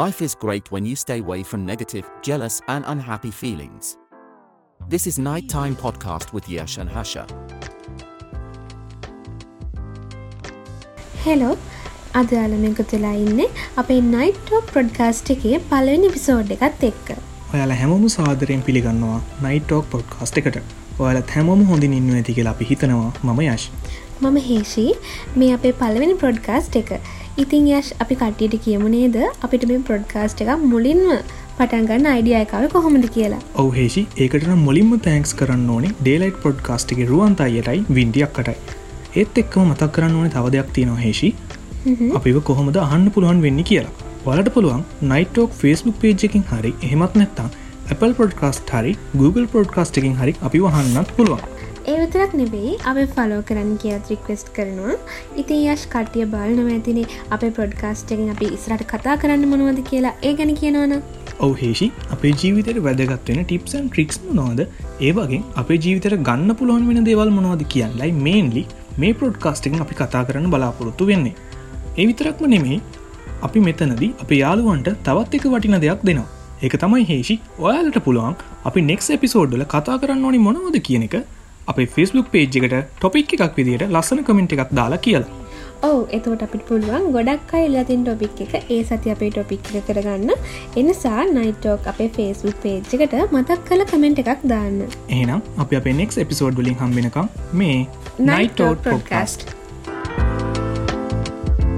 Life is great when you stay away from negative, jealous, and unhappy feelings. This is Nighttime Podcast with Yash and Hasha. Hello, අද ඔයාලා එකතුලා ඉන්නේ අපේ Night Talk Podcast එකේ පළවෙනි episode එකත් එක්ක. ඔයාලා හැමෝම සාදරයෙන් පිළිගන්නවා Night Talk Podcast එකට. ඔයාලත් හැමෝම හොඳින් ඉන්නවා ඇති කියලා අපි හිතනවා. මම යශ්. මම හේෂි. මේ අපේ පළවෙනි podcast එක. ඉතින් යශ් අපි කට්ටියට කියමු නේද අපිට මේ podcast එක මුලින්ම පටන් ගන්න idea එකව කොහොමද කියලා. ඔව් හේෂි. ඒකට නම් මුලින්ම thanks කරන්න ඕනේ Daylight Podcast එකේ රුවන් තායියටයි වින්ඩියක්කටයි. ඒත් එක්කම මතක් කරන්න ඕනේ තව දෙයක් තියෙනවා හේෂි. අපිව කොහොමද අහන්න පුළුවන් වෙන්නේ කියලා. ඔයාලට පුළුවන් Night Talk Facebook page එකකින් හරි එහෙමත් නැත්නම් Apple Podcast හරි Google Podcast එකකින් හරි අපිව අහන්නත් පුළුවන්. ඒ විතරක් නෙවෙයි අපි follow කරන්න කියලාත් request කරනවා. ඉතින් යශ් කට්ටිය බලනවා ඇතිනේ අපේ podcast එකෙන් අපි ඉස්සරහට කතා කරන්න මොනවද කියලා ඒ ගැන කියනවනම්. ඔව් හේෂි අපේ ජීවිතේට වැදගත් වෙන tips and tricks මොනවද? ඒ වගේ අපේ ජීවිතේට ගන්න පුළුවන් වෙන දේවල් මොනවද කියලායි mainly මේ podcast එකෙන් අපි කතා කරන්න බලාපොරොත්තු වෙන්නේ. ඒ විතරක්ම නෙමෙයි අපි මෙතනදී අපේ යාළුවන්ට තවත් එක වටිනා දෙයක් දෙනවා. ඒක තමයි හේෂි ඔයාලට පුළුවන් අපි next episode වල කතා කරන්න ඕනි මොනවද කියන එක අපේ Facebook page එකට topic එකක් විදියට ලස්සන comment එකක් දාලා කියලා. ඔව් එතකොට අපිට පුළුවන් ගොඩක් අය ඉල්ලලා තියෙන topic එක ඒ සතිය අපේ topic එක කරගන්න. ඒ නිසා Night Talk අපේ Facebook page එකට මතක් කරලා comment එකක් දාන්න. එහෙනම් අපි අපේ next episode වලින් හම්බ වෙනකම් මේ Night Talk Podcast